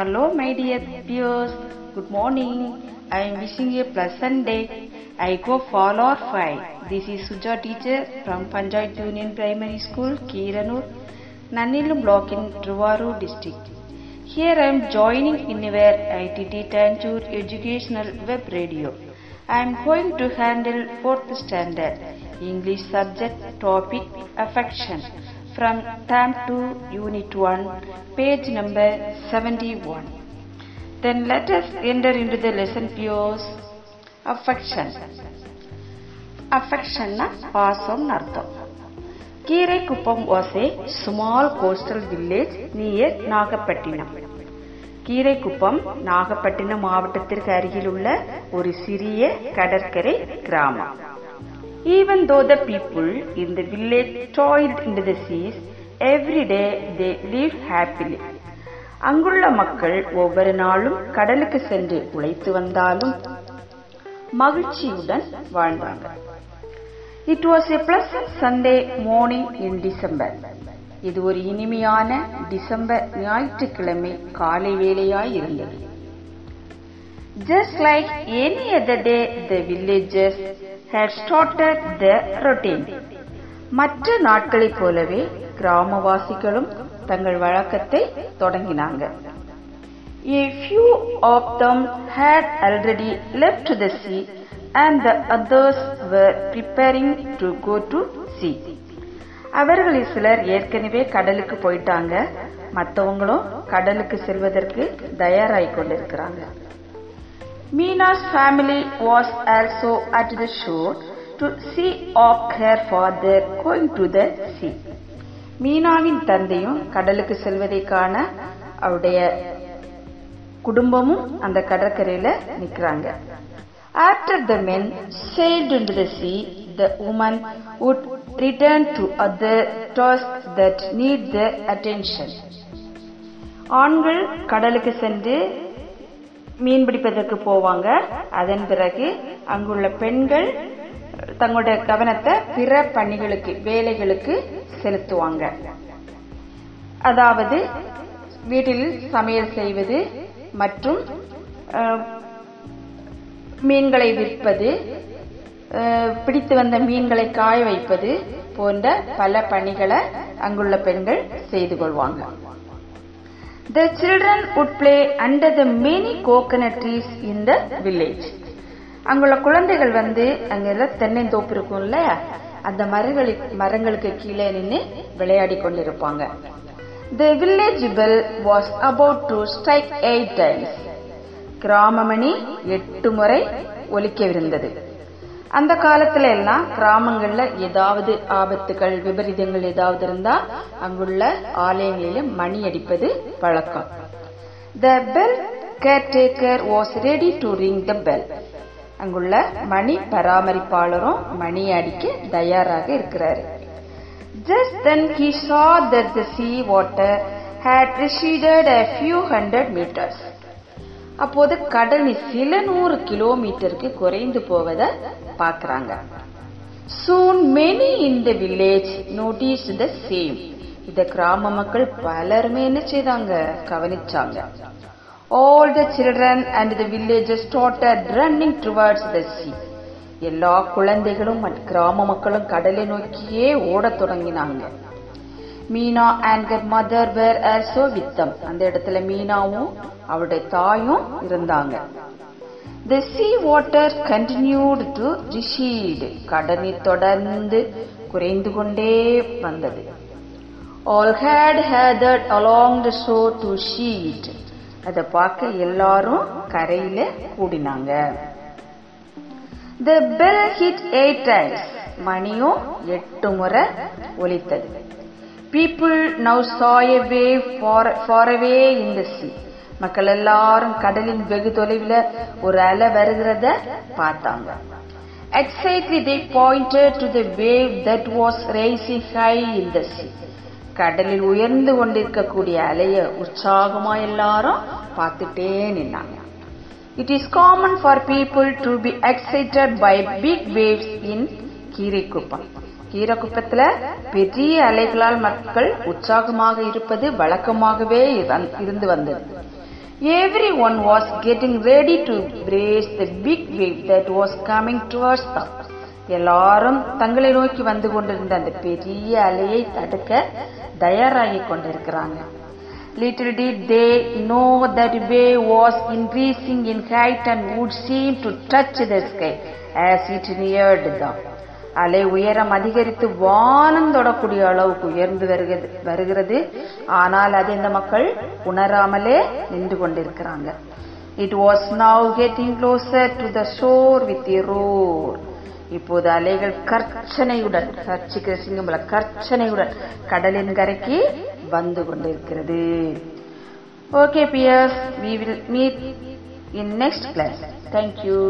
Hello my dear viewers, good morning. I am wishing you a pleasant day. I go 4 or 5. This is Suja teacher from Panjay Union Primary School, Kiranur, Nannilu block in Trivaru district. Here I am joining in our ITT Tanjore educational web radio. I am going to handle 4th standard English subject topic affection from term 2 unit 1 page number 71. Then let us enter into the lesson viewers. Affection. Affection na paasam nartham. Keerakuppam was a small coastal village near Nagapattinam. Keerakuppam Nagapattinam மாவட்டத்திற்கு அருகில் உள்ள ஒரு சிறிய கடற்கரை கிராமம். Even though the people in the village toiled into the seas, every day they lived happily. அங்குள்ள மக்கள் ஒவ்வொரு நாளும் கடலுக்கு சென்று உழைத்து வந்தாலும் மகிழ்ச்சியுடன் வாழ்ந்தாங்க. It was a pleasant Sunday morning in December. இது ஒரு இனிமையான டிசம்பர் ஞாயிற்றுக்கிழமை காலை வேளையாய் இருந்தது. Just like any other day, the villagers had started their routine. மற்ற நாட்களைப் போலவே கிராமவாசிகளும் தங்கள் வழக்கத்தை தொடங்கினாங்க. A few of them had already left the sea and the others were preparing to go to sea. அவர்களில் சிலர் ஏற்கனவே கடலுக்கு போயிட்டாங்க, மற்றவங்களும் கடலுக்கு செல்வதற்கு தயாராய் கொண்டிருக்கிறாங்க. Meena's family was also at the shore to see of her father going to the sea. மீனாவின் தந்தையும் கடலுக்கு செல்வதை காண அவருடைய குடும்பமும் அந்த கடற்கரையில நிற்கிறாங்க. After the men sailed into the sea, the women would return to other tasks that need their attention. ஆண்கள் கடலுக்கு சென்று மீன் பிடிப்பதற்கு போவாங்க. அதன் பிறகு அங்குள்ள பெண்கள் தங்களுடைய கவனத்தை பிற பணிகளுக்கு வேலைகளுக்கு செலுத்துவாங்க. அதாவது வீட்டில் சமையல் செய்வது மற்றும் மீன்களை விற்பது, பிடித்து வந்த மீன்களை காய வைப்பது போன்ற பல பணிகளை அங்குள்ள பெண்கள் செய்து கொள்வாங்க. The children would play under the many coconut trees in the village. அங்குள்ள குழந்தைகள் அங்க தென்னந்தோப்பு இருக்கும் இல்லையா, அந்த மரங்களுக்கு கீழே நின்று விளையாடி கொண்டிருப்பாங்க. The village bell was about to strike 8 times. கிராமமணி 8 முறை ஒலிக்கவிருந்தது. அந்த காலத்துல எல்லாம் கிராமங்கள்ல ஏதாவது ஆபத்துகள் விபரீதங்கள் ஏதாவது இருந்தா அங்குள்ள ஆலயங்களிலே மணி அடிப்பது வழக்கம். The bell caretaker was ready to ring the bell. அங்குள்ள மணி பராமரிப்பாளரும் மணி அடிக்க தயாராக இருக்கிறாரு. Just then he saw that the sea water had receded a few hundred meters. அப்போது கடல் நீர் சில 100 கிலோமீட்டருக்கு குறைந்து போவதை பார்க்கறாங்க. Soon many in the village noticed the same. இந்த கிராம மக்கள் பலருமே என்ன செய்தாங்க, கவனிச்சாங்க. All the children and the villagers started running towards the sea. எல்லா குழந்தைகளும் கிராம மக்களும் கடலை நோக்கியே ஓடத் தொடங்கினாங்க. Meena and her mother were also with them. அந்த இடத்துல மீனாவும் அவருடைய தாயும் இருந்தாங்க. The sea water continued to recede. கடல் தொடர்ந்து குறைந்து கொண்டே வந்தது. All had gathered along the shore to see it. அதை பார்க்க எல்லாரும் கரையில கூடினாங்க. The bell hit 8 times. மணியும் 8 முறை ஒலித்தது. People now saw a wave far away in the sea. மக்கள் எல்லாரும் கடலின் வெகு தொலைவில் ஒரு அலை வருகிறத பார்த்தாங்க. Excitedly they pointed to the wave that was rising high in the sea. கடலில் உயர்ந்து கொண்டிருக்கக்கூடிய அலையை உற்சாகமா எல்லாரும் பார்த்துட்டே நின்னாங்க. It is common for people to be excited by big waves in Keerakuppam. கீரக்குப்பத்துல பெரிய அலைகளால் மக்கள் உற்சாகமாக இருப்பது வழக்கமாகவே இருந்து வந்தது. Everyone was getting ready to brace the big wave that was coming towards them. எல்லாரும் தங்களை நோக்கி வந்து கொண்டிருந்த அந்த பெரிய அலையை தடுக்க தயாராகி கொண்டிருக்கிறாங்க. Little did they know that wave was increasing in height and would seem to touch the sky as it neared them. அலை உயரம் அதிகரித்து வானம் தொடக்கூடிய அளவுக்கு உயர்ந்து வருகிறது. ஆனால் அது இந்த மக்கள் உணராமலே நின்று கொண்டிருக்கிறாங்க. It was now getting closer to the shore with a roar. இப்போது அலைகள் கர்ச்சனையுடன் கடலின் கரைக்கு வந்து கொண்டிருக்கிறது. Okay peers, we will meet in next class. Thank you.